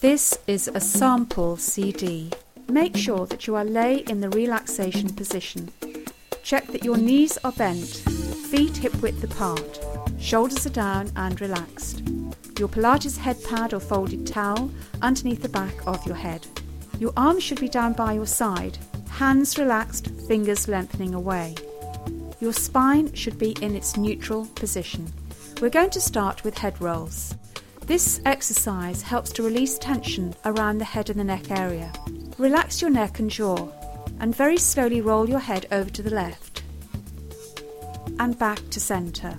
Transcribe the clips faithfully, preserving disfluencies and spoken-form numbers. This is a sample C D. Make sure that you are lay in the relaxation position. Check that your knees are bent, feet hip-width apart, shoulders are down and relaxed. Your Pilates head pad or folded towel underneath the back of your head. Your arms should be down by your side, hands relaxed, fingers lengthening away. Your spine should be in its neutral position. We're going to start with head rolls. This exercise helps to release tension around the head and the neck area. Relax your neck and jaw, and very slowly roll your head over to the left and back to centre.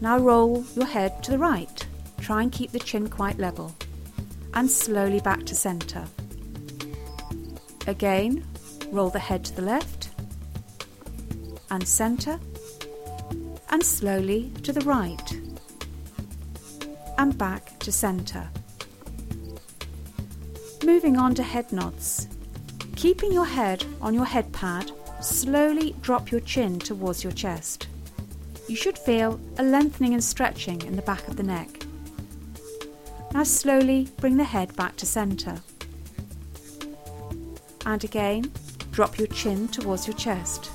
Now roll your head to the right. Try and keep the chin quite level, and slowly back to centre. Again, roll the head to the left and centre, and slowly to the right and back to centre. Moving on to head nods. Keeping your head on your head pad, slowly drop your chin towards your chest. You should feel a lengthening and stretching in the back of the neck. Now slowly bring the head back to centre. And again, drop your chin towards your chest.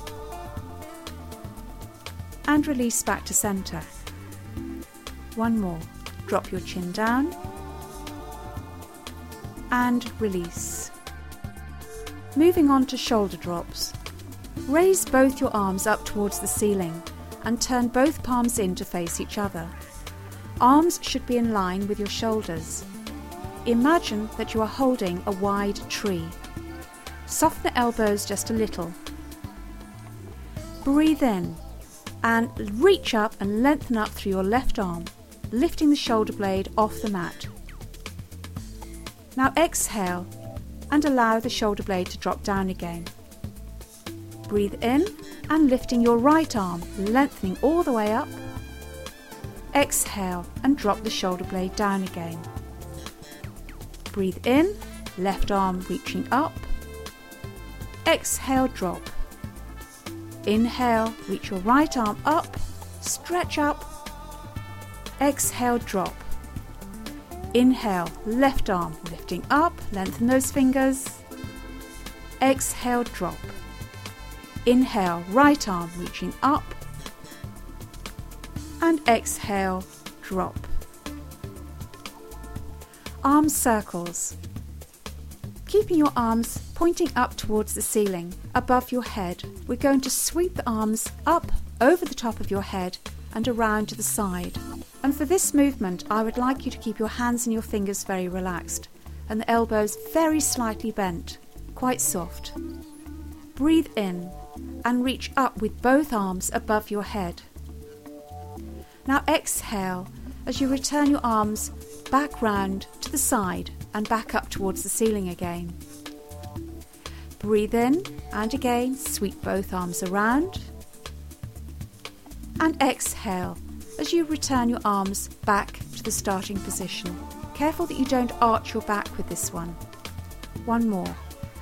And release back to centre. One more. Drop your chin down and release. Moving on to shoulder drops. Raise both your arms up towards the ceiling and turn both palms in to face each other. Arms should be in line with your shoulders. Imagine that you are holding a wide tree. Soften the elbows just a little. Breathe in and reach up and lengthen up through your left arm, lifting the shoulder blade off the mat. Now exhale and allow the shoulder blade to drop down again. Breathe in and lifting your right arm, lengthening all the way up. Exhale and drop the shoulder blade down again. Breathe in, left arm reaching up. Exhale, drop. Inhale, reach your right arm up, stretch up. Exhale, drop. Inhale, left arm lifting up, lengthen those fingers. Exhale, drop. Inhale, right arm reaching up. And exhale, drop. Arm circles. Keeping your arms pointing up towards the ceiling, above your head, we're going to sweep the arms up over the top of your head and around to the side. And for this movement, I would like you to keep your hands and your fingers very relaxed and the elbows very slightly bent, quite soft. Breathe in and reach up with both arms above your head. Now exhale as you return your arms back round to the side and back up towards the ceiling again. Breathe in and again sweep both arms around. And exhale as you return your arms back to the starting position. Careful that you don't arch your back with this one. One more.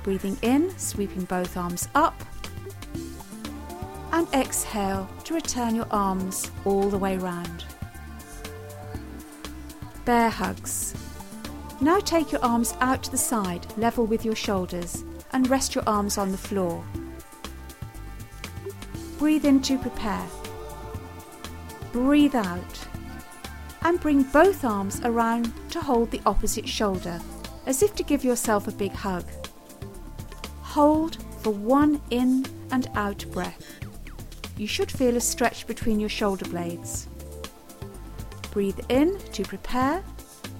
Breathing in, sweeping both arms up. And exhale to return your arms all the way round. Bear hugs. Now take your arms out to the side, level with your shoulders, and rest your arms on the floor. Breathe in to prepare. Breathe out and bring both arms around to hold the opposite shoulder, as if to give yourself a big hug. Hold for one in and out breath. You should feel a stretch between your shoulder blades. Breathe in to prepare.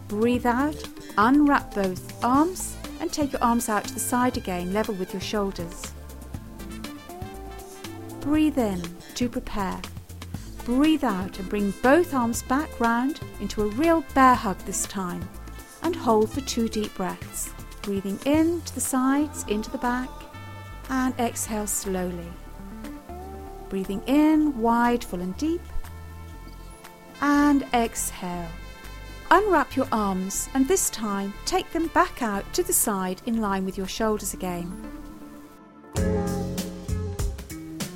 Breathe out, unwrap both arms and take your arms out to the side again, level with your shoulders. Breathe in to prepare. Breathe out and bring both arms back round into a real bear hug this time and hold for two deep breaths. Breathing in to the sides, into the back and exhale slowly. Breathing in, wide, full and deep and exhale. Unwrap your arms and this time take them back out to the side in line with your shoulders again.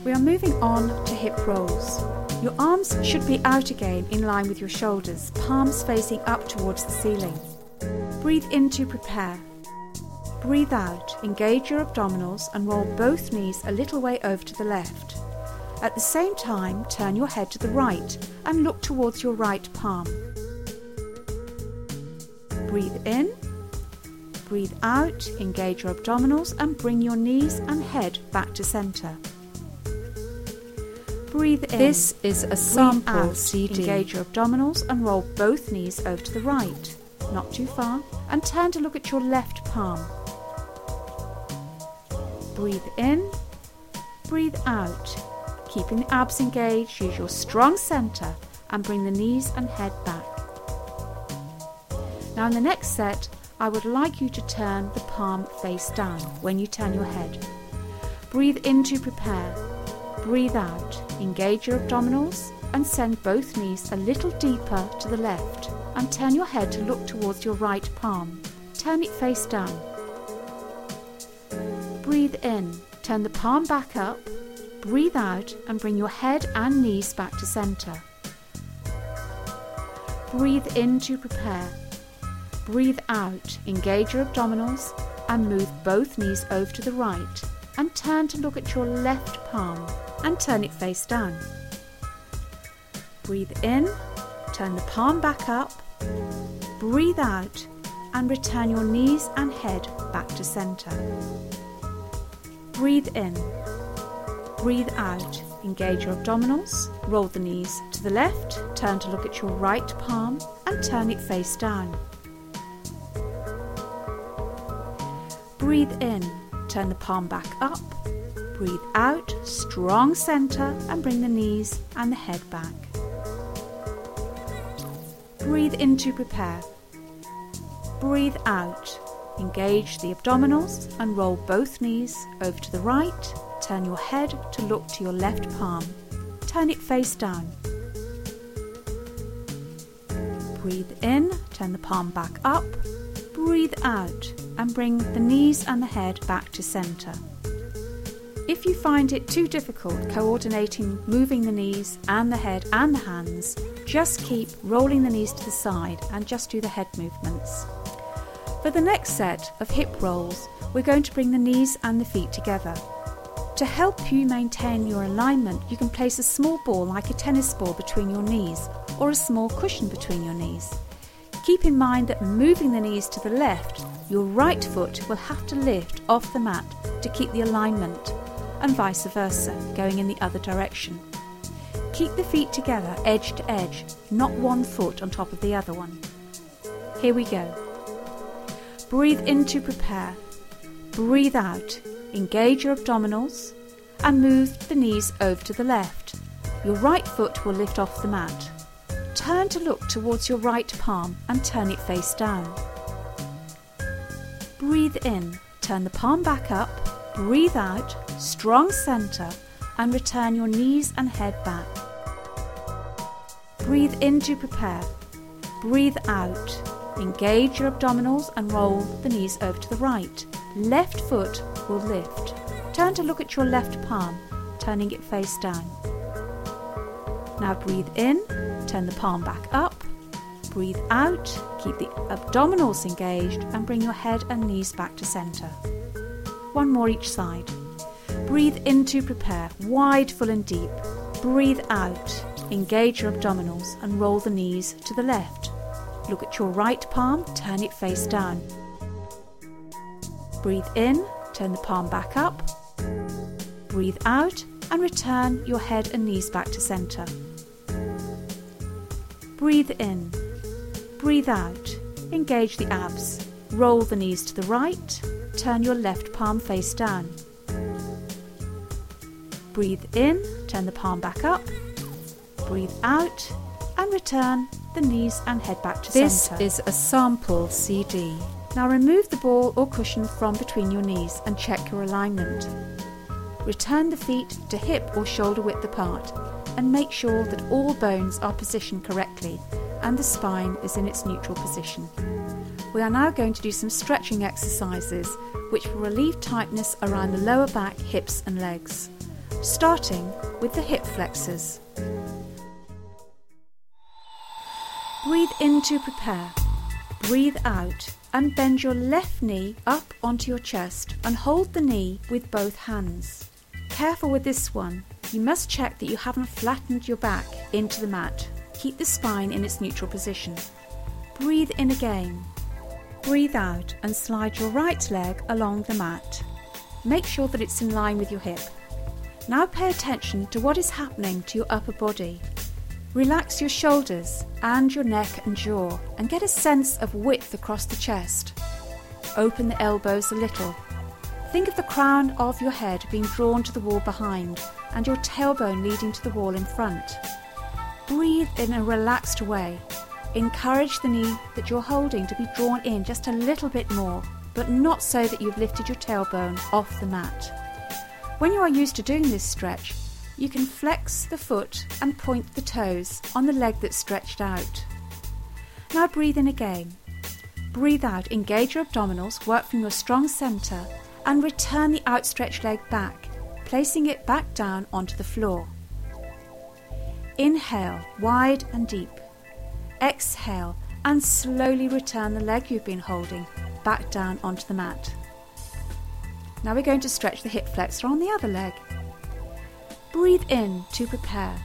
We are moving on to hip rolls. Your arms should be out again in line with your shoulders, palms facing up towards the ceiling. Breathe in to prepare. Breathe out, engage your abdominals and roll both knees a little way over to the left. At the same time, turn your head to the right and look towards your right palm. Breathe in, breathe out, engage your abdominals and bring your knees and head back to centre. Breathe in, this is a sample out, C D. Engage your abdominals and roll both knees over to the right, not too far, and turn to look at your left palm. Breathe in, breathe out. Keeping the abs engaged, use your strong centre and bring the knees and head back. Now in the next set, I would like you to turn the palm face down when you turn your head. Breathe in to prepare. Breathe out, engage your abdominals and send both knees a little deeper to the left and turn your head to look towards your right palm. Turn it face down. Breathe in, turn the palm back up, breathe out and bring your head and knees back to centre. Breathe in to prepare. Breathe out, engage your abdominals and move both knees over to the right and turn to look at your left palm and turn it face down. Breathe in, turn the palm back up, breathe out and return your knees and head back to centre. Breathe in. Breathe out, engage your abdominals, roll the knees to the left, turn to look at your right palm and turn it face down. Breathe in, turn the palm back up, breathe out, strong centre and bring the knees and the head back. Breathe in to prepare. Breathe out, engage the abdominals and roll both knees over to the right. Turn your head to look to your left palm. Turn it face down. Breathe in, turn the palm back up, breathe out and bring the knees and the head back to centre. If you find it too difficult coordinating moving the knees and the head and the hands, just keep rolling the knees to the side and just do the head movements. For the next set of hip rolls, we're going to bring the knees and the feet together. To help you maintain your alignment, you can place a small ball like a tennis ball between your knees or a small cushion between your knees. Keep in mind that moving the knees to the left, your right foot will have to lift off the mat to keep the alignment and vice versa, going in the other direction. Keep the feet together, edge to edge, not one foot on top of the other one. Here we go. Breathe in to prepare. Breathe out. Engage your abdominals and move the knees over to the left. Your right foot will lift off the mat. Turn to look towards your right palm and turn it face down. Breathe in, turn the palm back up, breathe out, strong centre and return your knees and head back. Breathe in to prepare. Breathe out. Engage your abdominals and roll the knees over to the right. Left foot will lift. Turn to look at your left palm, turning it face down. Now breathe in, turn the palm back up, breathe out, keep the abdominals engaged and bring your head and knees back to centre. One more each side. Breathe in to prepare, wide, full and deep. Breathe out, engage your abdominals and roll the knees to the left. Look at your right palm, turn it face down. Breathe in, turn the palm back up, breathe out and return your head and knees back to centre. Breathe in, breathe out, engage the abs, roll the knees to the right, turn your left palm face down. Breathe in, turn the palm back up, breathe out and return the knees and head back to centre. This is a sample C D. Now remove the ball or cushion from between your knees and check your alignment. Return the feet to hip or shoulder width apart and make sure that all bones are positioned correctly and the spine is in its neutral position. We are now going to do some stretching exercises which will relieve tightness around the lower back, hips and legs, starting with the hip flexors. Breathe in to prepare. Breathe out and bend your left knee up onto your chest and hold the knee with both hands. Careful with this one. You must check that you haven't flattened your back into the mat. Keep the spine in its neutral position. Breathe in again. Breathe out and slide your right leg along the mat. Make sure that it's in line with your hip. Now pay attention to what is happening to your upper body. Relax your shoulders and your neck and jaw and get a sense of width across the chest. Open the elbows a little. Think of the crown of your head being drawn to the wall behind and your tailbone leading to the wall in front. Breathe in a relaxed way. Encourage the knee that you're holding to be drawn in just a little bit more, but not so that you've lifted your tailbone off the mat. When you are used to doing this stretch, you can flex the foot and point the toes on the leg that's stretched out. Now breathe in again. Breathe out, engage your abdominals, work from your strong centre and return the outstretched leg back, placing it back down onto the floor. Inhale, wide and deep. Exhale and slowly return the leg you've been holding back down onto the mat. Now we're going to stretch the hip flexor on the other leg. Breathe in to prepare.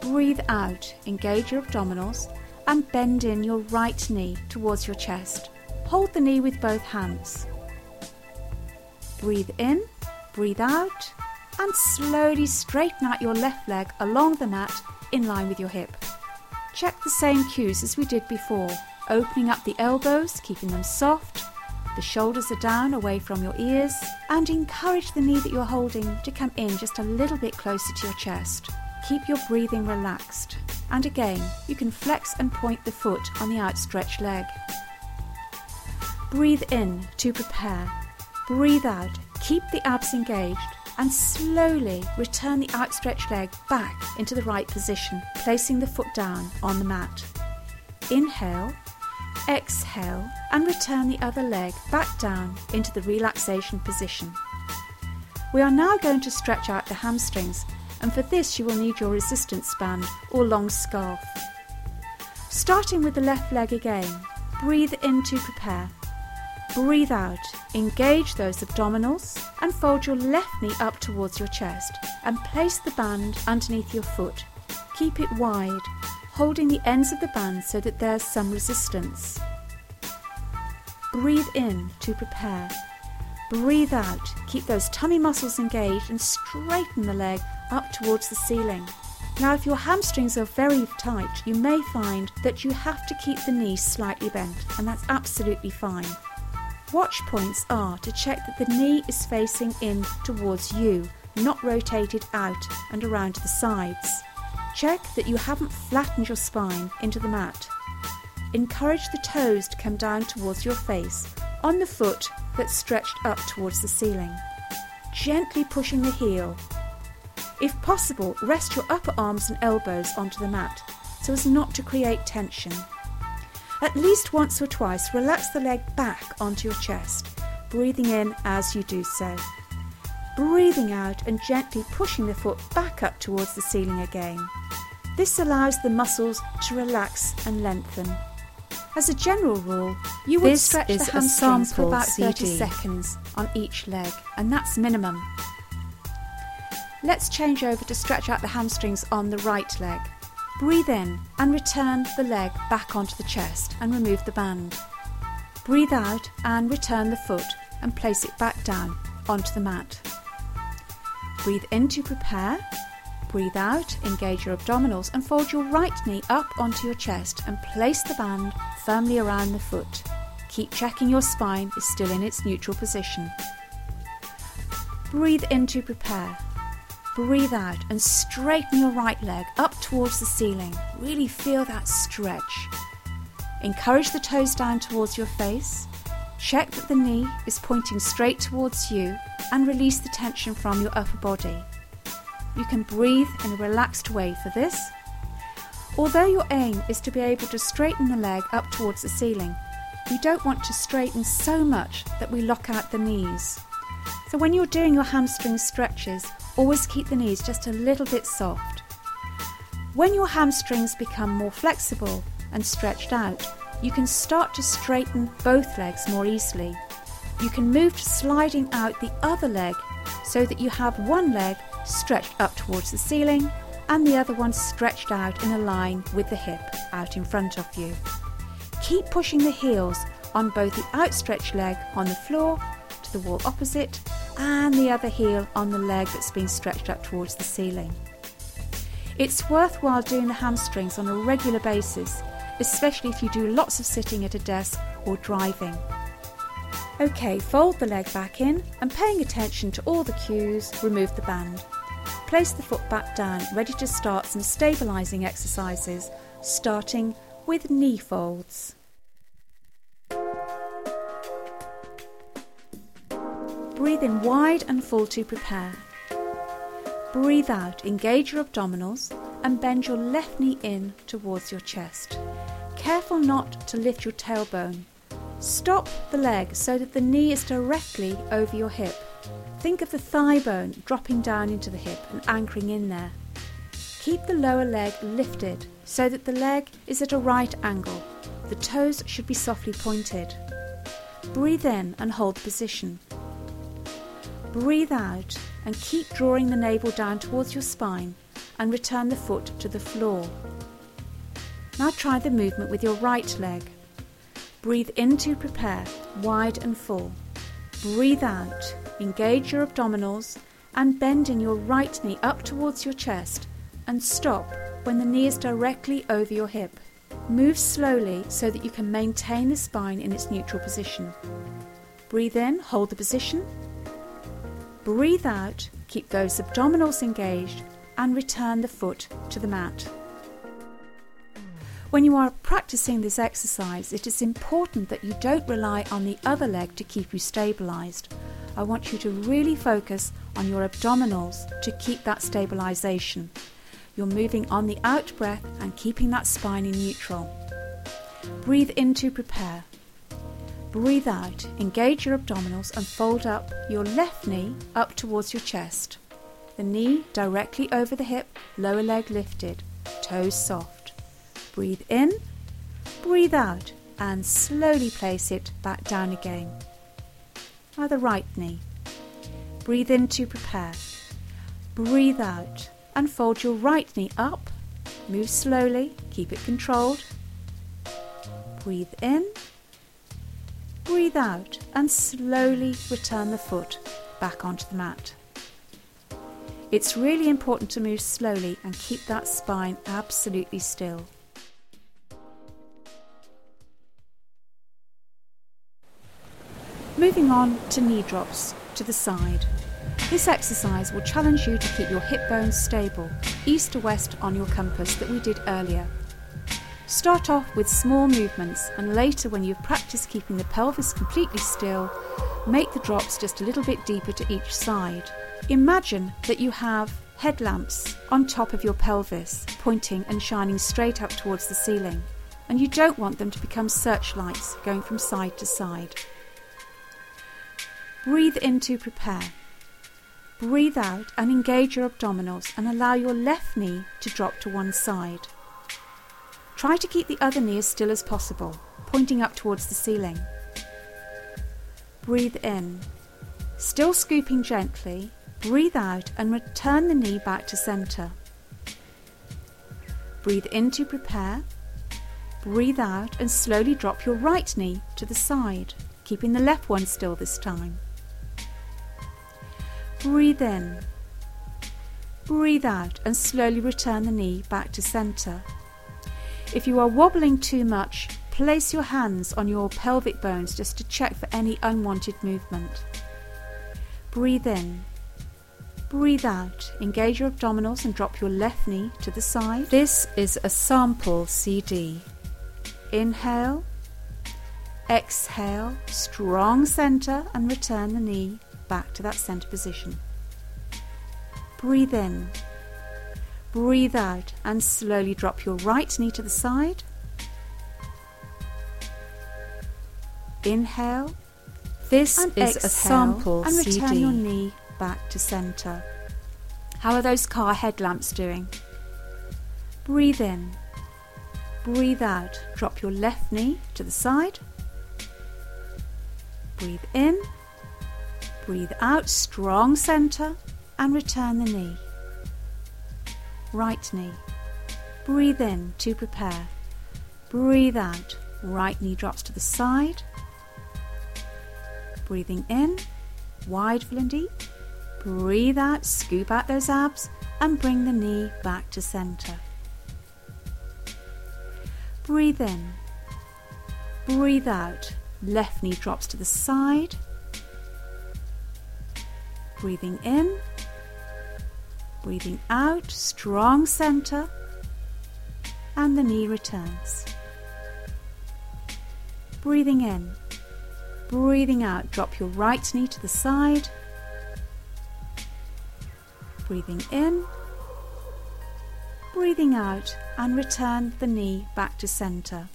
Breathe out, engage your abdominals and bend in your right knee towards your chest. Hold the knee with both hands. Breathe in, breathe out and slowly straighten out your left leg along the mat in line with your hip. Check the same cues as we did before, opening up the elbows, keeping them soft. The shoulders are down away from your ears and encourage the knee that you're holding to come in just a little bit closer to your chest. Keep your breathing relaxed and again you can flex and point the foot on the outstretched leg. Breathe in to prepare. Breathe out, keep the abs engaged and slowly return the outstretched leg back into the right position, placing the foot down on the mat. Inhale. Exhale and return the other leg back down into the relaxation position. We are now going to stretch out the hamstrings, and for this you will need your resistance band or long scarf. Starting with the left leg again, breathe in to prepare. Breathe out, engage those abdominals and fold your left knee up towards your chest and place the band underneath your foot. Keep it wide, holding the ends of the band so that there's some resistance. Breathe in to prepare. Breathe out, keep those tummy muscles engaged and straighten the leg up towards the ceiling. Now if your hamstrings are very tight, you may find that you have to keep the knee slightly bent, and that's absolutely fine. Watch points are to check that the knee is facing in towards you, not rotated out and around the sides. Check that you haven't flattened your spine into the mat. Encourage the toes to come down towards your face on the foot that's stretched up towards the ceiling, gently pushing the heel. If possible, rest your upper arms and elbows onto the mat so as not to create tension. At least once or twice, relax the leg back onto your chest, breathing in as you do so. Breathing out and gently pushing the foot back up towards the ceiling again. This allows the muscles to relax and lengthen. As a general rule, you would stretch the hamstrings for about thirty seconds on each leg, and that's minimum. Let's change over to stretch out the hamstrings on the right leg. Breathe in and return the leg back onto the chest and remove the band. Breathe out and return the foot and place it back down onto the mat. Breathe in to prepare. Breathe out, engage your abdominals and fold your right knee up onto your chest and place the band firmly around the foot. Keep checking your spine is still in its neutral position. Breathe in to prepare. Breathe out and straighten your right leg up towards the ceiling. Really feel that stretch. Encourage the toes down towards your face. Check that the knee is pointing straight towards you and release the tension from your upper body. You can breathe in a relaxed way for this. Although your aim is to be able to straighten the leg up towards the ceiling, you don't want to straighten so much that we lock out the knees. So when you're doing your hamstring stretches, always keep the knees just a little bit soft. When your hamstrings become more flexible and stretched out, you can start to straighten both legs more easily. You can move to sliding out the other leg so that you have one leg stretched up towards the ceiling and the other one stretched out in a line with the hip out in front of you. Keep pushing the heels on both the outstretched leg on the floor to the wall opposite and the other heel on the leg that's been stretched up towards the ceiling. It's worthwhile doing the hamstrings on a regular basis, especially if you do lots of sitting at a desk or driving. Okay, fold the leg back in and paying attention to all the cues, remove the band. Place the foot back down, ready to start some stabilising exercises, starting with knee folds. Breathe in wide and full to prepare. Breathe out, engage your abdominals and bend your left knee in towards your chest. Careful not to lift your tailbone. Stop the leg so that the knee is directly over your hip. Think of the thigh bone dropping down into the hip and anchoring in there. Keep the lower leg lifted so that the leg is at a right angle. The toes should be softly pointed. Breathe in and hold the position. Breathe out and keep drawing the navel down towards your spine and return the foot to the floor. Now try the movement with your right leg. Breathe in to prepare, wide and full. Breathe out, engage your abdominals and bend in your right knee up towards your chest and stop when the knee is directly over your hip. Move slowly so that you can maintain the spine in its neutral position. Breathe in, hold the position. Breathe out, keep those abdominals engaged and return the foot to the mat. When you are practicing this exercise, it is important that you don't rely on the other leg to keep you stabilised. I want you to really focus on your abdominals to keep that stabilisation. You're moving on the out breath and keeping that spine in neutral. Breathe in to prepare. Breathe out, engage your abdominals and fold up your left knee up towards your chest. The knee directly over the hip, lower leg lifted, toes soft. Breathe in, breathe out, and slowly place it back down again. Now the right knee. Breathe in to prepare. Breathe out, and fold your right knee up. Move slowly, keep it controlled. Breathe in, breathe out, and slowly return the foot back onto the mat. It's really important to move slowly and keep that spine absolutely still. Moving on to knee drops to the side. This exercise will challenge you to keep your hip bones stable, east to west on your compass that we did earlier. Start off with small movements and later when you've practiced keeping the pelvis completely still, make the drops just a little bit deeper to each side. Imagine that you have headlamps on top of your pelvis, pointing and shining straight up towards the ceiling, and you don't want them to become searchlights going from side to side. Breathe in to prepare. Breathe out and engage your abdominals and allow your left knee to drop to one side. Try to keep the other knee as still as possible, pointing up towards the ceiling. Breathe in. Still scooping gently, breathe out and return the knee back to centre. Breathe in to prepare. Breathe out and slowly drop your right knee to the side, keeping the left one still this time. Breathe in. Breathe out and slowly return the knee back to centre. If you are wobbling too much, place your hands on your pelvic bones just to check for any unwanted movement. Breathe in. Breathe out. Engage your abdominals and drop your left knee to the side. This is a sample C D. Inhale. Exhale, strong centre and return the knee back to that centre position. Breathe in. Breathe out and slowly drop your right knee to the side. Inhale. This and is a sample and return C D. Your knee back to centre. How are those car headlamps doing? Breathe in. Breathe out. Drop your left knee to the side. Breathe in. Breathe out. Strong center. And return the knee. Right knee. Breathe in to prepare. Breathe out. Right knee drops to the side. Breathing in. Wide full and deep. Breathe out. Scoop out those abs. And bring the knee back to center. Breathe in. Breathe out. Left knee drops to the side. Breathing in. Breathing out. Strong center. And the knee returns. Breathing in. Breathing out. Drop your right knee to the side. Breathing in, breathing out, and return the knee back to center.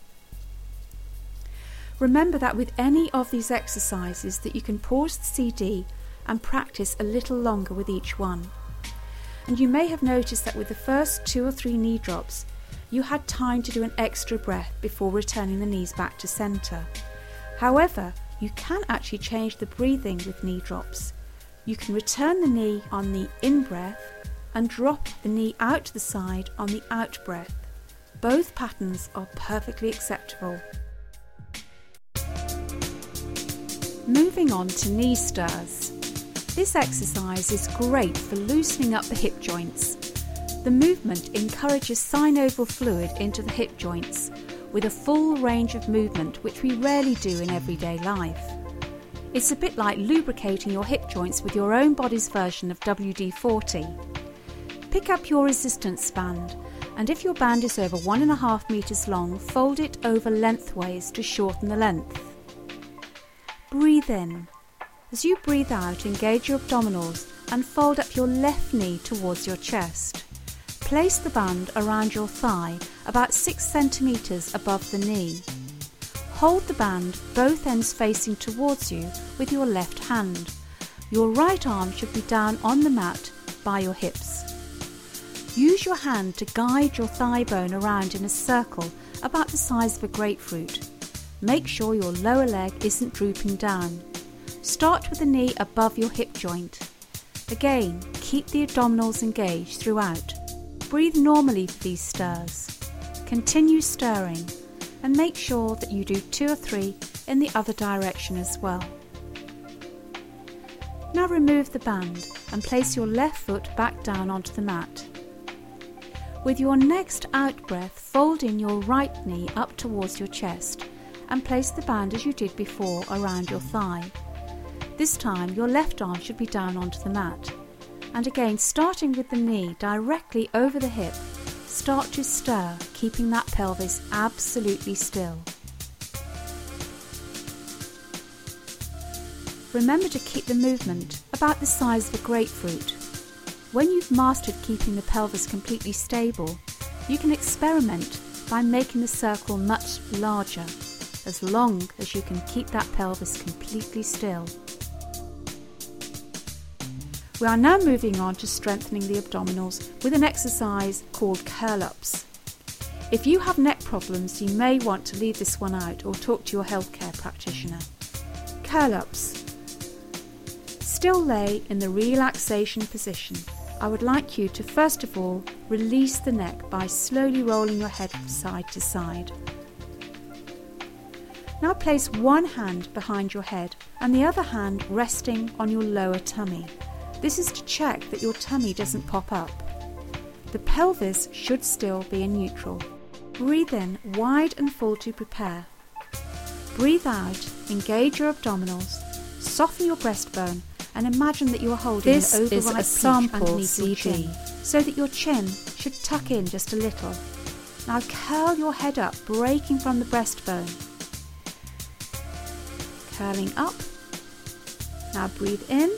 Remember that with any of these exercises that you can pause the C D and practice a little longer with each one. And you may have noticed that with the first two or three knee drops, you had time to do an extra breath before returning the knees back to center. However, you can actually change the breathing with knee drops. You can return the knee on the in-breath and drop the knee out to the side on the out-breath. Both patterns are perfectly acceptable. Moving on to knee stirs. This exercise is great for loosening up the hip joints. The movement encourages synovial fluid into the hip joints with a full range of movement, which we rarely do in everyday life. It's a bit like lubricating your hip joints with your own body's version of W D forty. Pick up your resistance band, and if your band is over one and a half meters long, fold it over lengthways to shorten the length. Breathe in. As you breathe out, engage your abdominals and fold up your left knee towards your chest. Place the band around your thigh, about six centimeters above the knee. Hold the band, both ends facing towards you, with your left hand. Your right arm should be down on the mat by your hips. Use your hand to guide your thigh bone around in a circle about the size of a grapefruit. Make sure your lower leg isn't drooping down. Start with the knee above your hip joint. Again, keep the abdominals engaged throughout. Breathe normally for these stirs. Continue stirring. And make sure that you do two or three in the other direction as well. Now remove the band and place your left foot back down onto the mat. With your next out breath, fold in your right knee up towards your chest and place the band as you did before around your thigh. This time your left arm should be down onto the mat. And again, starting with the knee directly over the hip, start to stir, keeping that pelvis absolutely still. Remember to keep the movement about the size of a grapefruit. When you've mastered keeping the pelvis completely stable, you can experiment by making the circle much larger, as long as you can keep that pelvis completely still. We are now moving on to strengthening the abdominals with an exercise called curl-ups. If you have neck problems, you may want to leave this one out or talk to your healthcare practitioner. Curl-ups. Still lay in the relaxation position. I would like you to first of all release the neck by slowly rolling your head from side to side. Now place one hand behind your head and the other hand resting on your lower tummy. This is to check that your tummy doesn't pop up. The pelvis should still be in neutral. Breathe in wide and full to prepare. Breathe out, engage your abdominals, soften your breastbone, and imagine that you are holding this an overripe peach underneath your chin, so that your chin should tuck in just a little. Now curl your head up, breaking from the breastbone. Curling up. Now breathe in.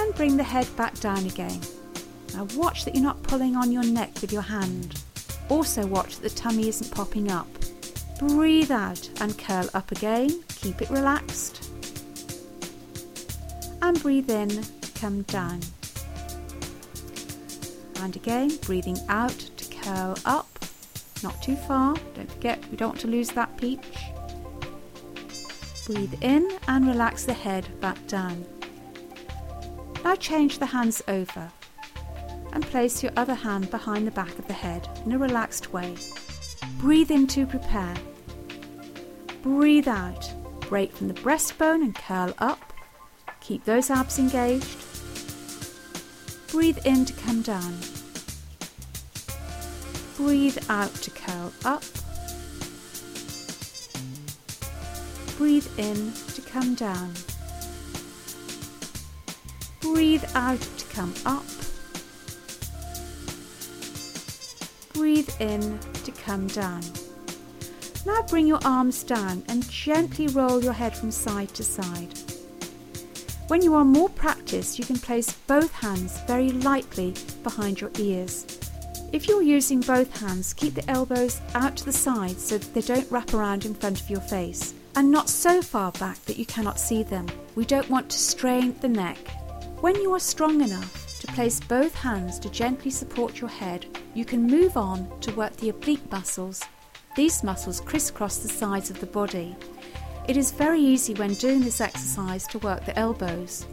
And bring the head back down again. Now watch that you're not pulling on your neck with your hand. Also watch that the tummy isn't popping up. Breathe out and curl up again. Keep it relaxed. And breathe in to come down. And again, breathing out to curl up. not too far. Don't forget, we don't want to lose that peach. Breathe in and relax the head back down. Now change the hands over and place your other hand behind the back of the head in a relaxed way. Breathe in to prepare. Breathe out. Break from the breastbone and curl up. Keep those abs engaged. Breathe in to come down. Breathe out to curl up. Breathe in to come down. Breathe out to come up. Breathe in to come down. Now bring your arms down and gently roll your head from side to side. When you are more practiced, you can place both hands very lightly behind your ears. If you're using both hands, keep the elbows out to the side so that they don't wrap around in front of your face, and not so far back that you cannot see them. We don't want to strain the neck. When you are strong enough to place both hands to gently support your head, you can move on to work the oblique muscles. These muscles crisscross the sides of the body. It is very easy when doing this exercise to work the elbows.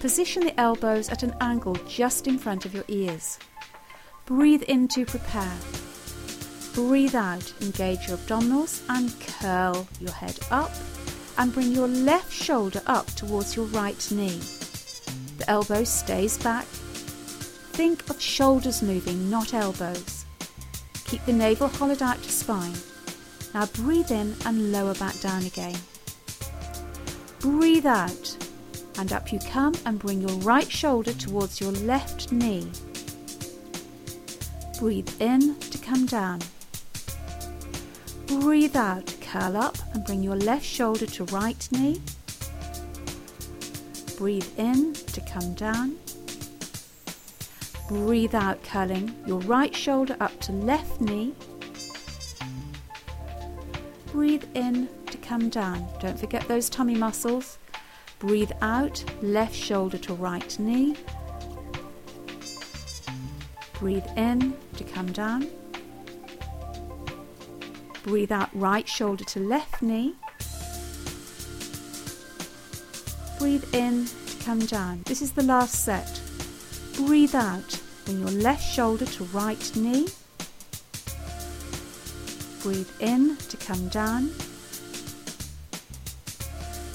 Position the elbows at an angle just in front of your ears. Breathe in to prepare. Breathe out, engage your abdominals and curl your head up and bring your left shoulder up towards your right knee. The elbow stays back. Think of shoulders moving, not elbows. Keep the navel hollowed out to spine. Now breathe in and lower back down again. Breathe out and up you come and bring your right shoulder towards your left knee. Breathe in to come down. Breathe out, curl up and bring your left shoulder to right knee. Breathe in to come down. Breathe out, curling your right shoulder up to left knee. Breathe in to come down. Don't forget those tummy muscles. Breathe out, left shoulder to right knee. Breathe in to come down. Breathe out, right shoulder to left knee. Breathe in to come down. This is the last set. Breathe out, bring your left shoulder to right knee. Breathe in to come down.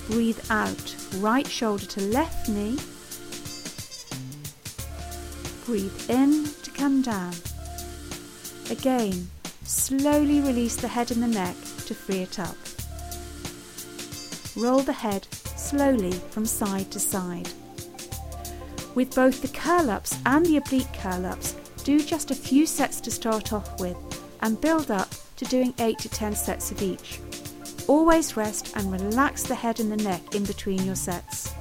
Breathe out, right shoulder to left knee. Breathe in to come down. Again, slowly release the head and the neck to free it up. Roll the head slowly from side to side. With both the curl-ups and the oblique curl-ups, do just a few sets to start off with and build up to doing eight to ten sets of each. Always rest and relax the head and the neck in between your sets.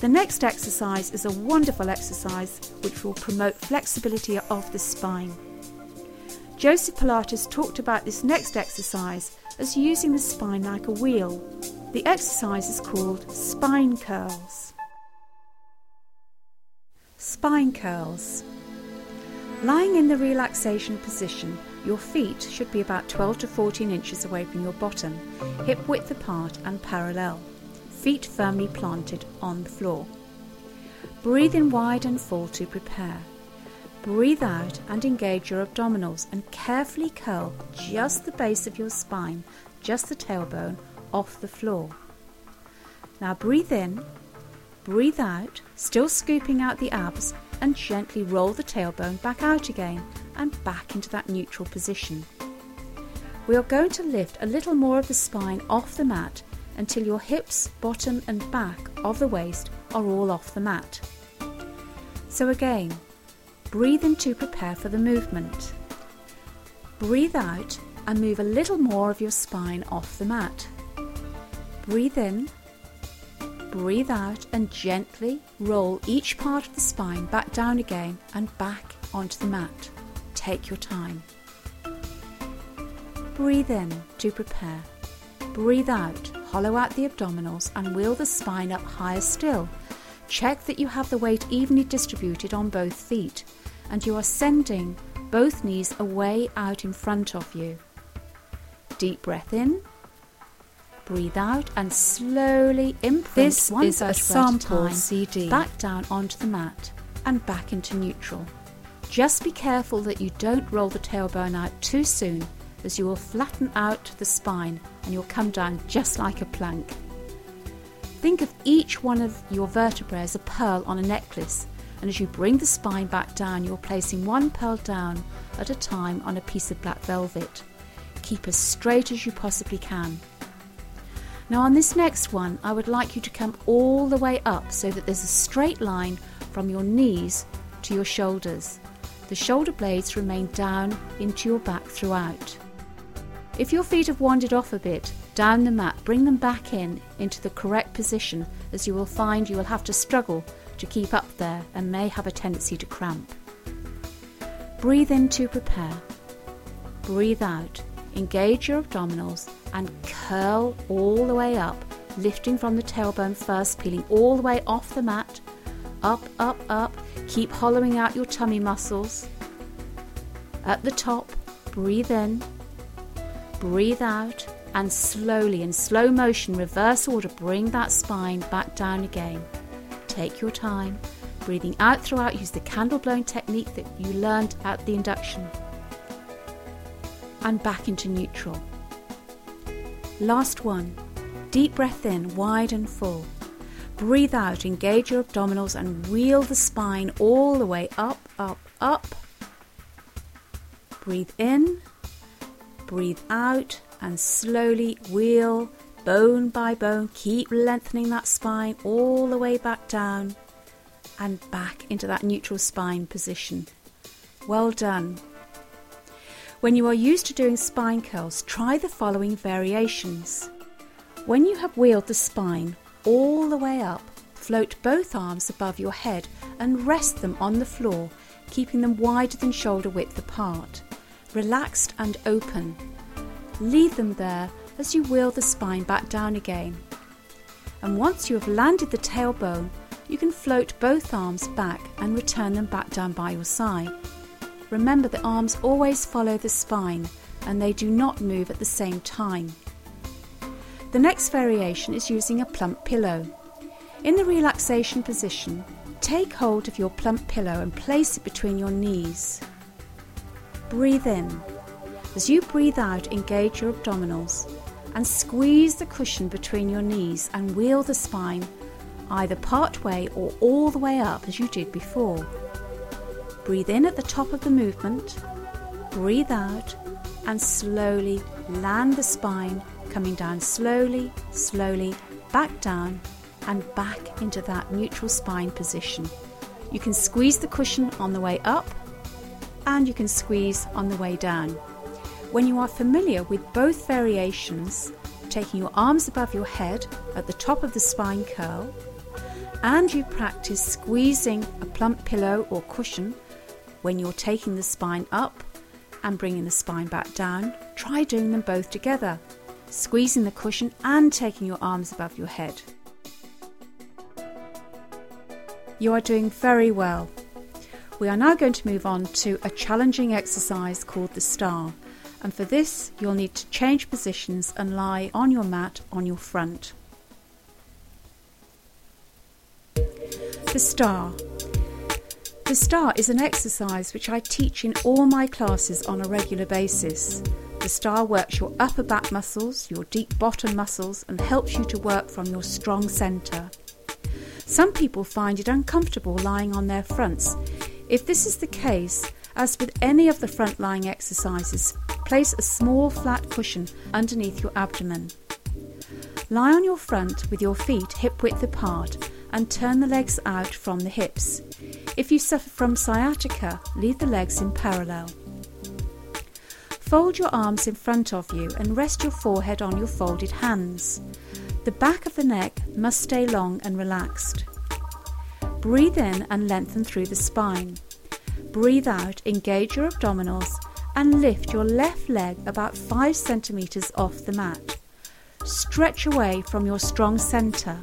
The next exercise is a wonderful exercise which will promote flexibility of the spine. Joseph Pilates talked about this next exercise as using the spine like a wheel. The exercise is called spine curls. Spine curls. Lying in the relaxation position, your feet should be about twelve to fourteen inches away from your bottom, hip width apart and parallel. Feet firmly planted on the floor. Breathe in wide and full to prepare. Breathe out and engage your abdominals and carefully curl just the base of your spine, just the tailbone, off the floor. Now breathe in, breathe out, still scooping out the abs, and gently roll the tailbone back out again and back into that neutral position. We are going to lift a little more of the spine off the mat until your hips, bottom and back of the waist are all off the mat. So again, breathe in to prepare for the movement. Breathe out and move a little more of your spine off the mat. Breathe in, breathe out and gently roll each part of the spine back down again and back onto the mat. Take your time. Breathe in to prepare. Breathe out, hollow out the abdominals and wheel the spine up higher still. Check that you have the weight evenly distributed on both feet and you are sending both knees away out in front of you. Deep breath in, breathe out and slowly imprint this one is a sample C D back down onto the mat and back into neutral. Just be careful that you don't roll the tailbone out too soon, as you will flatten out the spine and you'll come down just like a plank. Think of each one of your vertebrae as a pearl on a necklace, and as you bring the spine back down, you're placing one pearl down at a time on a piece of black velvet. Keep as straight as you possibly can. Now on this next one, I would like you to come all the way up so that there's a straight line from your knees to your shoulders. The shoulder blades remain down into your back throughout. If your feet have wandered off a bit down the mat, bring them back in into the correct position, as you will find you will have to struggle to keep up there and may have a tendency to cramp. Breathe in to prepare. Breathe out. Engage your abdominals and curl all the way up, lifting from the tailbone first, peeling all the way off the mat. Up, up, up. Keep hollowing out your tummy muscles. At the top, breathe in, breathe out, and slowly, in slow motion, reverse order, bring that spine back down again. Take your time. Breathing out throughout, use the candle blowing technique that you learned at the induction. And back into neutral. Last one. Deep breath in, wide and full. Breathe out, engage your abdominals and wheel the spine all the way up, up, up. Breathe in, breathe out and slowly wheel bone by bone. Keep lengthening that spine all the way back down and back into that neutral spine position. Well done. When you are used to doing spine curls, try the following variations. When you have wheeled the spine all the way up, float both arms above your head and rest them on the floor, keeping them wider than shoulder width apart, relaxed and open. Leave them there as you wheel the spine back down again. And once you have landed the tailbone, you can float both arms back and return them back down by your side. Remember, the arms always follow the spine and they do not move at the same time. The next variation is using a plump pillow. In the relaxation position, take hold of your plump pillow and place it between your knees. Breathe in. As you breathe out, engage your abdominals and squeeze the cushion between your knees and wheel the spine either part way or all the way up as you did before. Breathe in at the top of the movement, breathe out and slowly land the spine, coming down slowly, slowly, back down and back into that neutral spine position. You can squeeze the cushion on the way up and you can squeeze on the way down. When you are familiar with both variations, taking your arms above your head at the top of the spine curl, and you practice squeezing a plump pillow or cushion when you're taking the spine up and bringing the spine back down, try doing them both together. Squeezing the cushion and taking your arms above your head. You are doing very well. We are now going to move on to a challenging exercise called the star, and for this you'll need to change positions and lie on your mat on your front. The star. The star is an exercise which I teach in all my classes on a regular basis. The star works your upper back muscles, your deep bottom muscles, and helps you to work from your strong centre. Some people find it uncomfortable lying on their fronts. If this is the case, as with any of the front lying exercises, place a small flat cushion underneath your abdomen. Lie on your front with your feet hip width apart and turn the legs out from the hips. If you suffer from sciatica, leave the legs in parallel. Fold your arms in front of you and rest your forehead on your folded hands. The back of the neck must stay long and relaxed. Breathe in and lengthen through the spine. Breathe out, engage your abdominals and lift your left leg about five centimeters off the mat. Stretch away from your strong centre.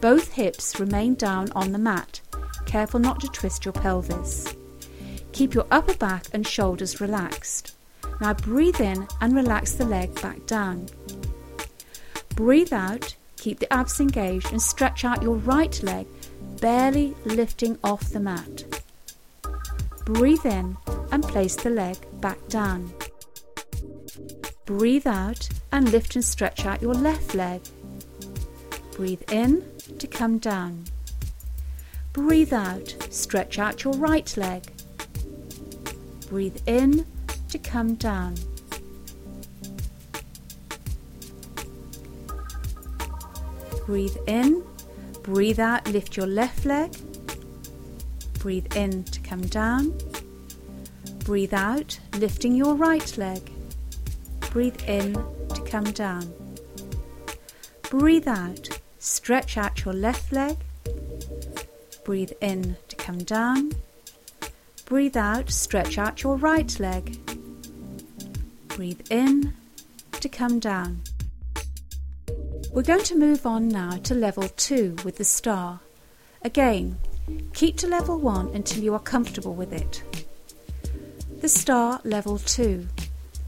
Both hips remain down on the mat. Careful not to twist your pelvis. Keep your upper back and shoulders relaxed. Now breathe in and relax the leg back down. Breathe out, keep the abs engaged and stretch out your right leg, barely lifting off the mat. Breathe in and place the leg back down. Breathe out and lift and stretch out your left leg. Breathe in to come down. Breathe out, stretch out your right leg. Breathe in to come down. Breathe in, breathe out, lift your left leg. Breathe in to come down. Breathe out, lifting your right leg. Breathe in to come down. Breathe out, stretch out your left leg. Breathe in to come down. Breathe out, stretch out your right leg. Breathe in to come down. We're going to move on now to level two with the star. Again, keep to level one until you are comfortable with it. The star, level two.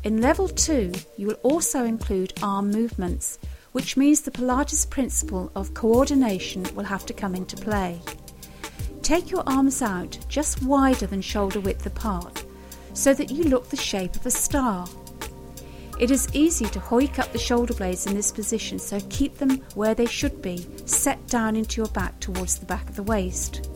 In level two, you will also include arm movements, which means the Pilates principle of coordination will have to come into play. Take your arms out just wider than shoulder width apart, so that you look the shape of a star. It is easy to hoik up the shoulder blades in this position, so keep them where they should be, set down into your back towards the back of the waist.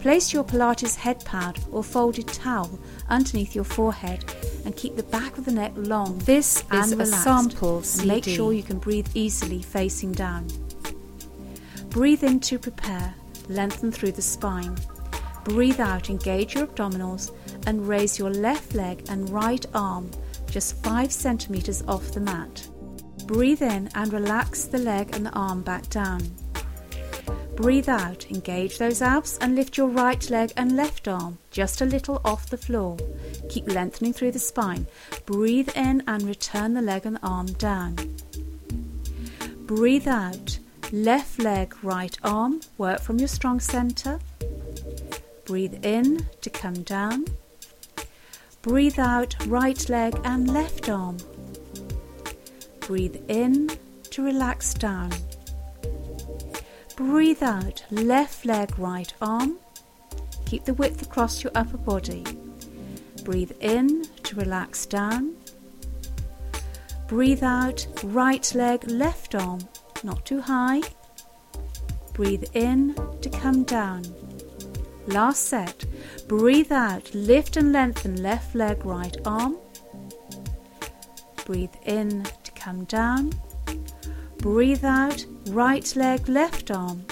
Place your Pilates head pad or folded towel underneath your forehead and keep the back of the neck long. This is a sample C D. Make sure you can breathe easily facing down. Breathe in to prepare, lengthen through the spine. Breathe out, engage your abdominals and raise your left leg and right arm just five centimeters off the mat. Breathe in and relax the leg and the arm back down. Breathe out, engage those abs and lift your right leg and left arm just a little off the floor. Keep lengthening through the spine. Breathe in and return the leg and the arm down. Breathe out, left leg, right arm, work from your strong centre. Breathe in to come down. Breathe out, right leg and left arm. Breathe in to relax down. Breathe out, left leg, right arm. Keep the width across your upper body. Breathe in to relax down. Breathe out, right leg, left arm, not too high. Breathe in to come down. Last set. Breathe out, lift and lengthen left leg, right arm. Breathe in to come down. Breathe out, right leg, left arm.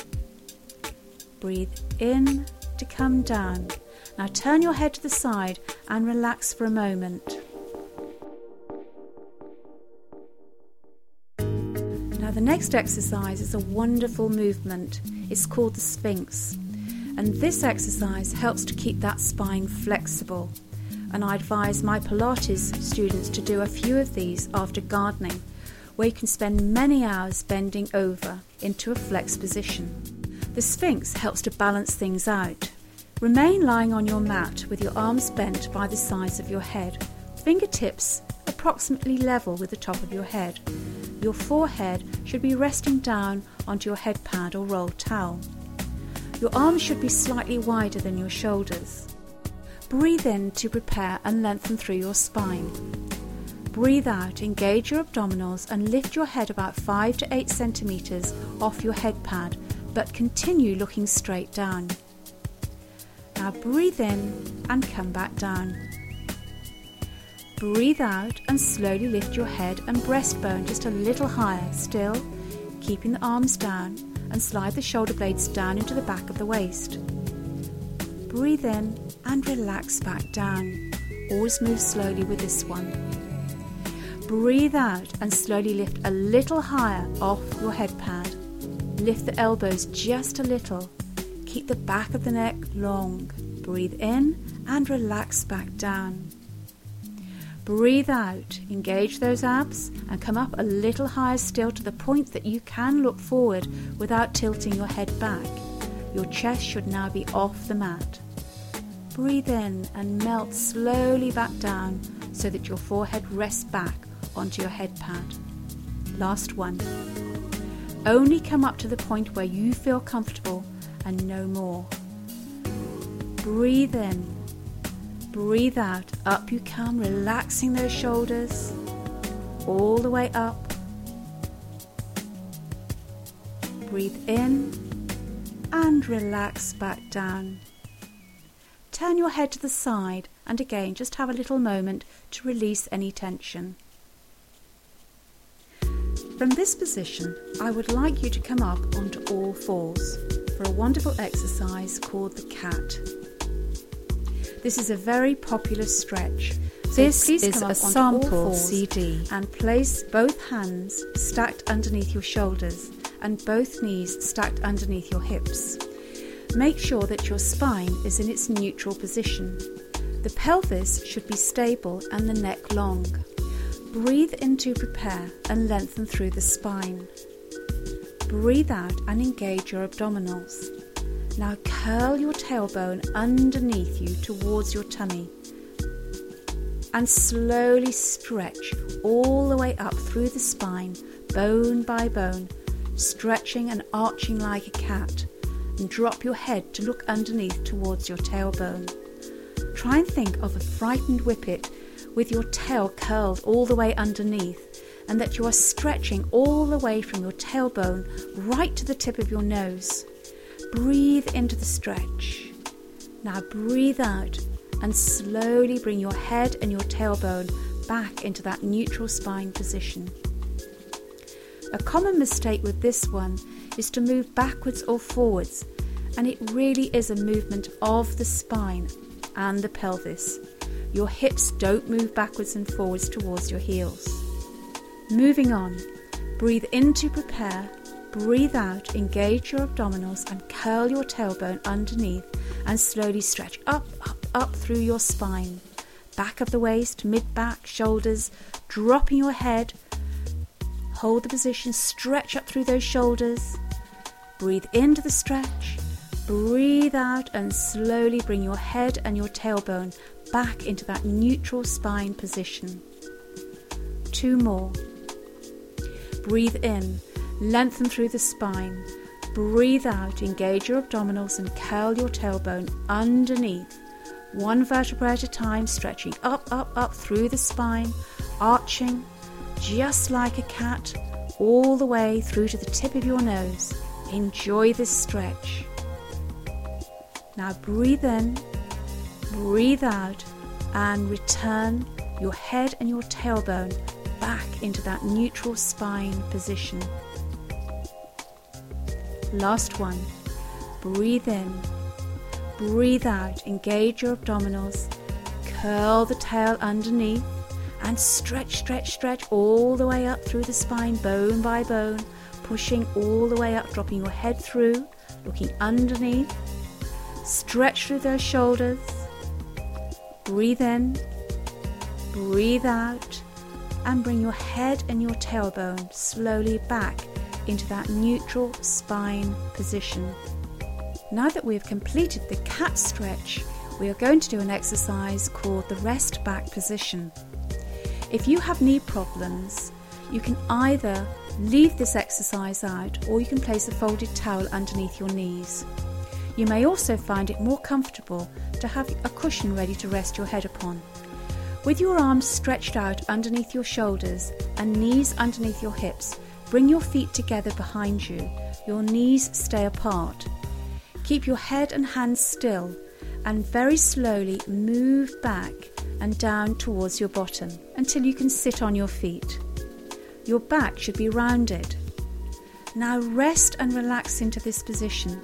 Breathe in to come down. Now turn your head to the side and relax for a moment. Now the next exercise is a wonderful movement. It's called the Sphinx. And this exercise helps to keep that spine flexible. And I advise my Pilates students to do a few of these after gardening, where you can spend many hours bending over into a flexed position. The Sphinx helps to balance things out. Remain lying on your mat with your arms bent by the sides of your head, fingertips approximately level with the top of your head. Your forehead should be resting down onto your head pad or rolled towel. Your arms should be slightly wider than your shoulders. Breathe in to prepare and lengthen through your spine. Breathe out, engage your abdominals and lift your head about five to eight centimeters off your head pad, but continue looking straight down. Now breathe in and come back down. Breathe out and slowly lift your head and breastbone just a little higher still, keeping the arms down, and slide the shoulder blades down into the back of the waist. Breathe in and relax back down. Always move slowly with this one. Breathe out and slowly lift a little higher off your head pad. Lift the elbows just a little. Keep the back of the neck long. Breathe in and relax back down. Breathe out, engage those abs and come up a little higher still to the point that you can look forward without tilting your head back. Your chest should now be off the mat. Breathe in and melt slowly back down so that your forehead rests back onto your head pad. Last one. Only come up to the point where you feel comfortable and no more. Breathe in, breathe out, up you come, relaxing those shoulders, all the way up. Breathe in and relax back down. Turn your head to the side and again just have a little moment to release any tension. From this position, I would like you to come up onto all fours for a wonderful exercise called the cat. This is a very popular stretch. This is a sample C D. And place both hands stacked underneath your shoulders and both knees stacked underneath your hips. Make sure that your spine is in its neutral position. The pelvis should be stable and the neck long. Breathe in to prepare and lengthen through the spine. Breathe out and engage your abdominals. Now curl your tailbone underneath you towards your tummy and slowly stretch all the way up through the spine, bone by bone, stretching and arching like a cat, and drop your head to look underneath towards your tailbone. Try and think of a frightened whippet with your tail curled all the way underneath, and that you are stretching all the way from your tailbone right to the tip of your nose. Breathe into the stretch. Now breathe out and slowly bring your head and your tailbone back into that neutral spine position. A common mistake with this one is to move backwards or forwards, and it really is a movement of the spine and the pelvis. Your hips don't move backwards and forwards towards your heels. Moving on, breathe in to prepare, breathe out, engage your abdominals and curl your tailbone underneath and slowly stretch up, up, up through your spine. Back of the waist, mid-back, shoulders, dropping your head. Hold the position, stretch up through those shoulders. Breathe into the stretch, breathe out and slowly bring your head and your tailbone back into that neutral spine position. Two more. Breathe in, lengthen through the spine. Breathe out, engage your abdominals and curl your tailbone underneath. One vertebra at a time, stretching up, up, up through the spine, arching, just like a cat, all the way through to the tip of your nose. Enjoy this stretch. Now breathe in, breathe out, and return your head and your tailbone back into that neutral spine position. Last one. Breathe in, breathe out, engage your abdominals, curl the tail underneath, and stretch, stretch, stretch all the way up through the spine, bone by bone, pushing all the way up, dropping your head through, looking underneath. Stretch through those shoulders, breathe in, breathe out, and bring your head and your tailbone slowly back into that neutral spine position. Now that we have completed the cat stretch, we are going to do an exercise called the rest back position. If you have knee problems, you can either leave this exercise out or you can place a folded towel underneath your knees. You may also find it more comfortable to have a cushion ready to rest your head upon. With your arms stretched out underneath your shoulders and knees underneath your hips, bring your feet together behind you. Your knees stay apart. Keep your head and hands still and very slowly move back and down towards your bottom until you can sit on your feet. Your back should be rounded. Now rest and relax into this position,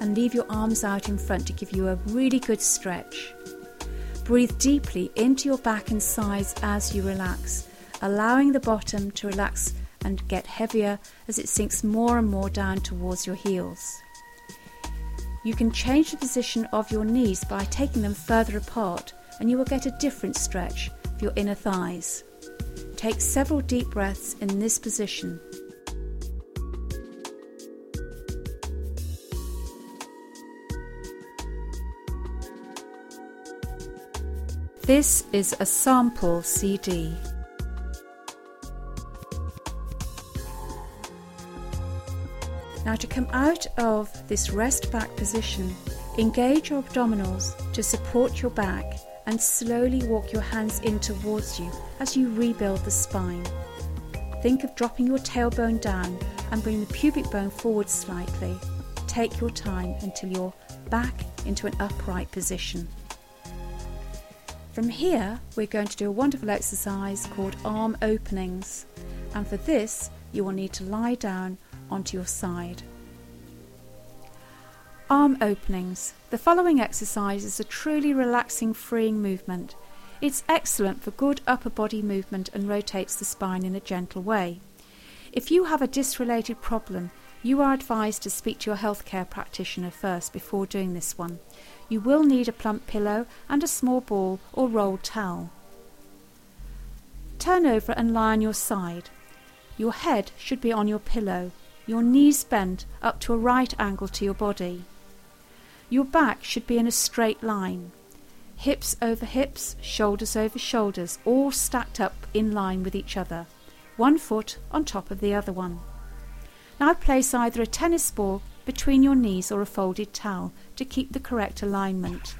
and leave your arms out in front to give you a really good stretch. Breathe deeply into your back and sides as you relax, allowing the bottom to relax and get heavier as it sinks more and more down towards your heels. You can change the position of your knees by taking them further apart, and you will get a different stretch for your inner thighs. Take several deep breaths in this position. This is a sample C D. Now, to come out of this rest back position, engage your abdominals to support your back and slowly walk your hands in towards you as you rebuild the spine. Think of dropping your tailbone down and bring the pubic bone forward slightly. Take your time until you're back into an upright position. From here, we're going to do a wonderful exercise called arm openings. And for this, you will need to lie down onto your side. Arm openings. The following exercise is a truly relaxing, freeing movement. It's excellent for good upper body movement and rotates the spine in a gentle way. If you have a disc-related problem, you are advised to speak to your healthcare practitioner first before doing this one. You will need a plump pillow and a small ball or rolled towel. Turn over and lie on your side. Your head should be on your pillow, your knees bent up to a right angle to your body. Your back should be in a straight line. Hips over hips, shoulders over shoulders, all stacked up in line with each other, one foot on top of the other one. Now place either a tennis ball between your knees or a folded towel to keep the correct alignment.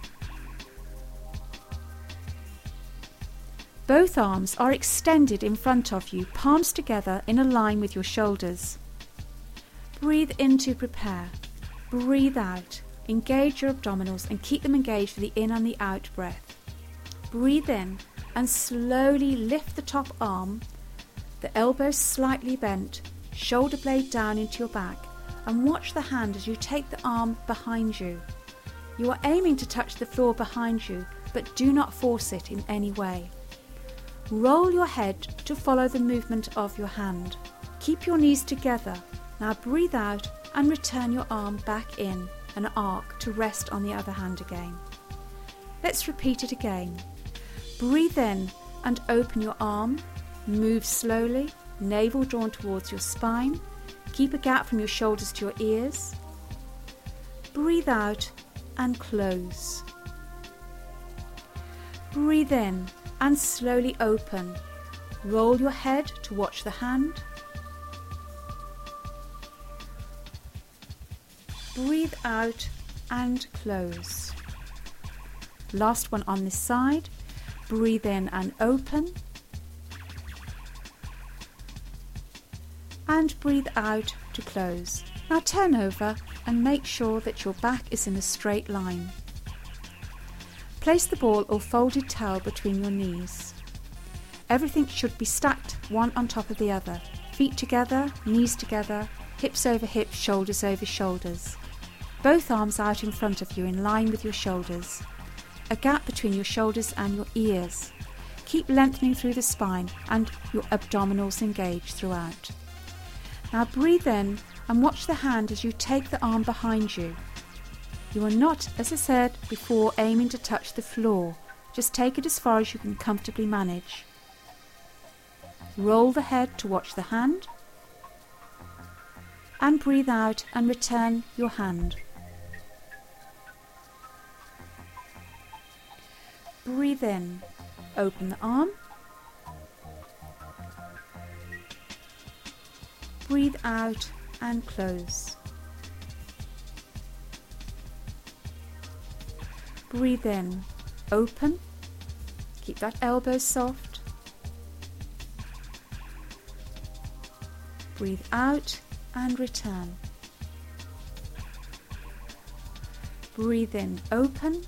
Both arms are extended in front of you, palms together in a line with your shoulders. Breathe in to prepare. Breathe out. Engage your abdominals and keep them engaged for the in and the out breath. Breathe in and slowly lift the top arm, the elbow slightly bent, shoulder blade down into your back, and watch the hand as you take the arm behind you. You are aiming to touch the floor behind you, but do not force it in any way. Roll your head to follow the movement of your hand. Keep your knees together. Now breathe out and return your arm back in an arc to rest on the other hand again. Let's repeat it again. Breathe in and open your arm. Move slowly, navel drawn towards your spine. Keep a gap from your shoulders to your ears. Breathe out and close. Breathe in and slowly open. Roll your head to watch the hand. Breathe out and close. Last one on this side. Breathe in and open. And breathe out to close. Now turn over and make sure that your back is in a straight line. Place the ball or folded towel between your knees. Everything should be stacked one on top of the other. Feet together, knees together, hips over hips, shoulders over shoulders. Both arms out in front of you in line with your shoulders. A gap between your shoulders and your ears. Keep lengthening through the spine and your abdominals engaged throughout. Now breathe in and watch the hand as you take the arm behind you. You are not, as I said before, aiming to touch the floor. Just take it as far as you can comfortably manage. Roll the head to watch the hand. And breathe out and return your hand. Breathe in, open the arm. Breathe out and close. Breathe in, open. Keep that elbow soft. Breathe out and return. Breathe in, open.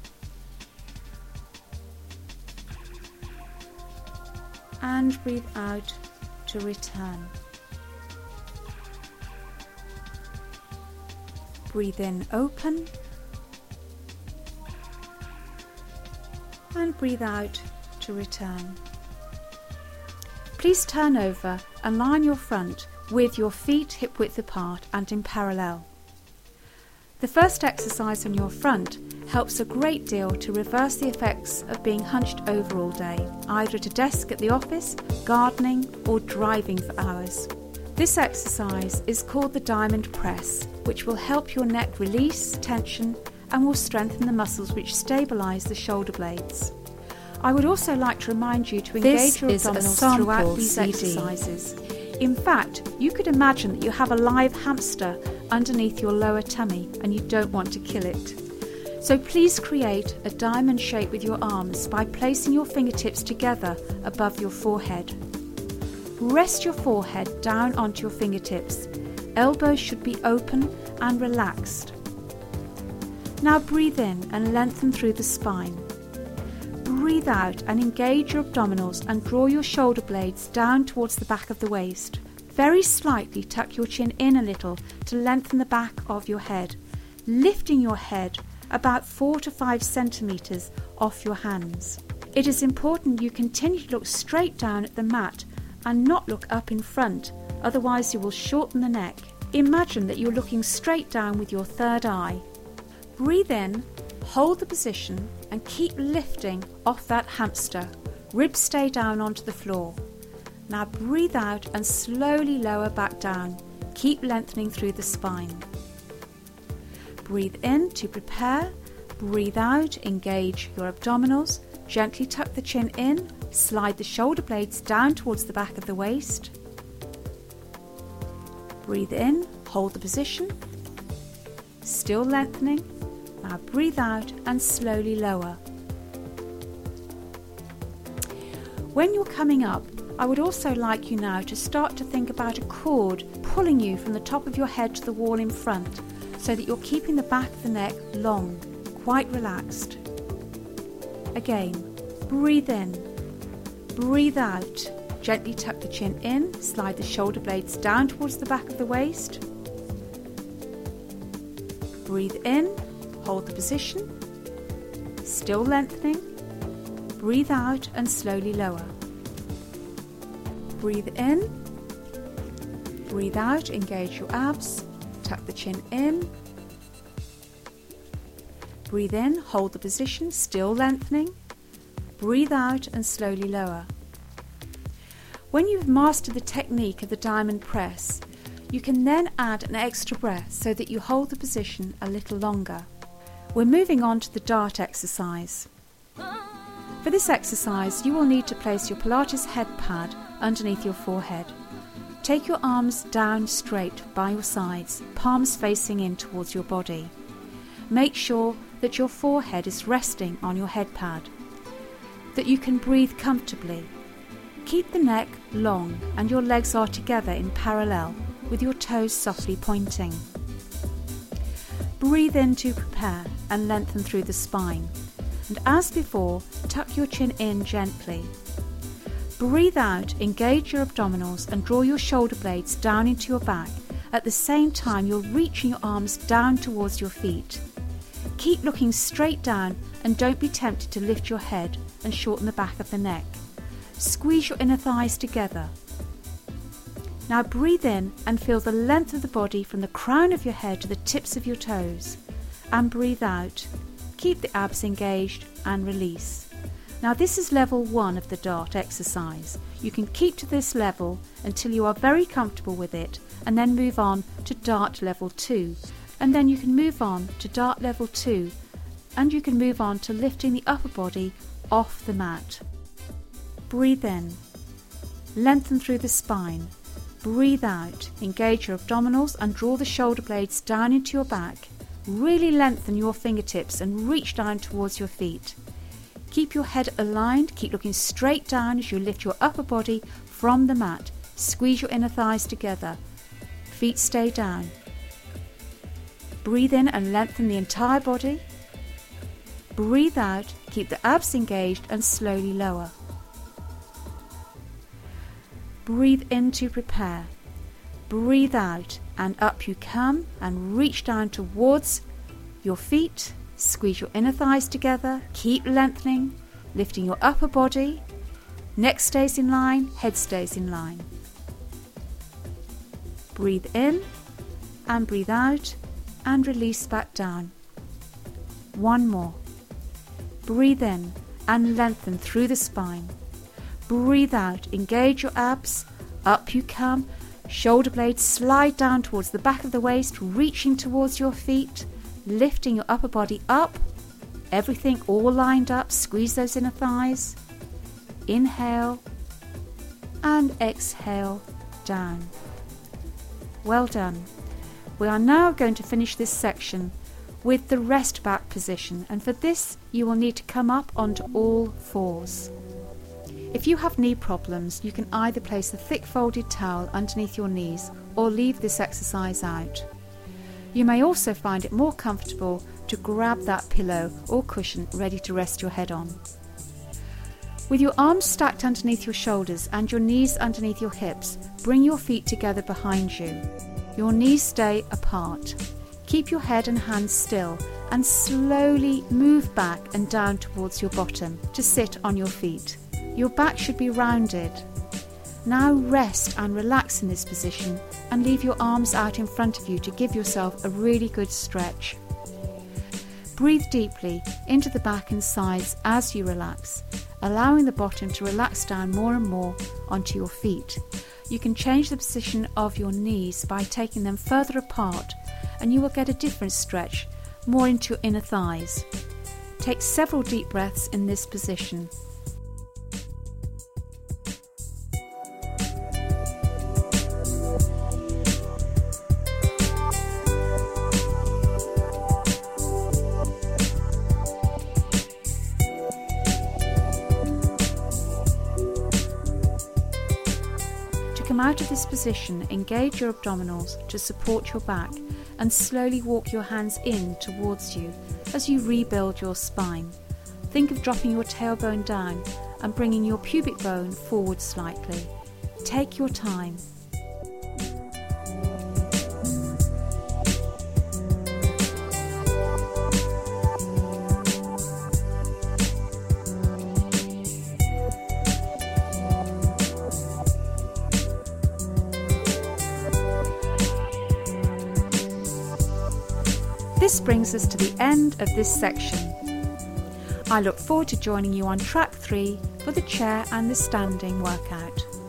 And breathe out to return. Breathe in, open. And breathe out to return. Please turn over and lie on your front with your feet hip width apart and in parallel. The first exercise on your front helps a great deal to reverse the effects of being hunched over all day, either at a desk at the office, gardening, or driving for hours. This exercise is called the diamond press, which will help your neck release tension and will strengthen the muscles which stabilise the shoulder blades. I would also like to remind you to engage your abdominals throughout these exercises. In fact, you could imagine that you have a live hamster underneath your lower tummy and you don't want to kill it. So please create a diamond shape with your arms by placing your fingertips together above your forehead. Rest your forehead down onto your fingertips. Elbows should be open and relaxed. Now breathe in and lengthen through the spine. Breathe out and engage your abdominals and draw your shoulder blades down towards the back of the waist. Very slightly tuck your chin in a little to lengthen the back of your head, lifting your head about four to five centimeters off your hands. It is important you continue to look straight down at the mat and not look up in front, otherwise you will shorten the neck. Imagine that you're looking straight down with your third eye. Breathe in, hold the position and keep lifting off that hamster. Ribs stay down onto the floor. Now breathe out and slowly lower back down. Keep lengthening through the spine. Breathe in to prepare, breathe out, engage your abdominals, gently tuck the chin in, slide the shoulder blades down towards the back of the waist. Breathe in, hold the position, still lengthening. Now breathe out and slowly lower. When you're coming up, I would also like you now to start to think about a cord pulling you from the top of your head to the wall in front, so that you're keeping the back of the neck long, quite relaxed. Again, breathe in, breathe out, gently tuck the chin in, slide the shoulder blades down towards the back of the waist. Breathe in, hold the position, still lengthening, breathe out and slowly lower. Breathe in, breathe out, engage your abs. Tuck the chin in, breathe in, hold the position, still lengthening, breathe out and slowly lower. When you've mastered the technique of the diamond press, you can then add an extra breath so that you hold the position a little longer. We're moving on to the dart exercise. For this exercise, you will need to place your Pilates head pad underneath your forehead. Take your arms down straight by your sides, palms facing in towards your body. Make sure that your forehead is resting on your head pad, that you can breathe comfortably. Keep the neck long and your legs are together in parallel with your toes softly pointing. Breathe in to prepare and lengthen through the spine. And as before, tuck your chin in gently. Breathe out, engage your abdominals and draw your shoulder blades down into your back. At the same time, you're reaching your arms down towards your feet. Keep looking straight down and don't be tempted to lift your head and shorten the back of the neck. Squeeze your inner thighs together. Now breathe in and feel the length of the body from the crown of your head to the tips of your toes. And breathe out. Keep the abs engaged and release. Now this is level one of the dart exercise. You can keep to this level until you are very comfortable with it and then move on to dart level two. And then you can move on to dart level two and you can move on to lifting the upper body off the mat. Breathe in, lengthen through the spine, breathe out, engage your abdominals and draw the shoulder blades down into your back. Really lengthen your fingertips and reach down towards your feet. Keep your head aligned, keep looking straight down as you lift your upper body from the mat. Squeeze your inner thighs together. Feet stay down. Breathe in and lengthen the entire body. Breathe out, keep the abs engaged and slowly lower. Breathe in to prepare. Breathe out and up you come and reach down towards your feet. Squeeze your inner thighs together, keep lengthening, lifting your upper body, neck stays in line, head stays in line. Breathe in and breathe out and release back down. One more. Breathe in and lengthen through the spine. Breathe out, engage your abs, up you come, shoulder blades slide down towards the back of the waist, reaching towards your feet. Lifting your upper body up, Everything all lined up, squeeze those inner thighs. Inhale and exhale down. Well done. We are now going to finish this section with the rest back position, and for this you will need to come up onto all fours. If you have knee problems, you can either place a thick folded towel underneath your knees or leave this exercise out. You may also find it more comfortable to grab that pillow or cushion ready to rest your head on. With your arms stacked underneath your shoulders and your knees underneath your hips, bring your feet together behind you. Your knees stay apart. Keep your head and hands still and slowly move back and down towards your bottom to sit on your feet. Your back should be rounded. Now rest and relax in this position and leave your arms out in front of you to give yourself a really good stretch. Breathe deeply into the back and sides as you relax, allowing the bottom to relax down more and more onto your feet. You can change the position of your knees by taking them further apart and you will get a different stretch, more into your inner thighs. Take several deep breaths in this position. Out of this position, engage your abdominals to support your back and slowly walk your hands in towards you as you rebuild your spine. Think of dropping your tailbone down and bringing your pubic bone forward slightly. Take your time. This brings us to the end of this section. I look forward to joining you on track three for the chair and the standing workout.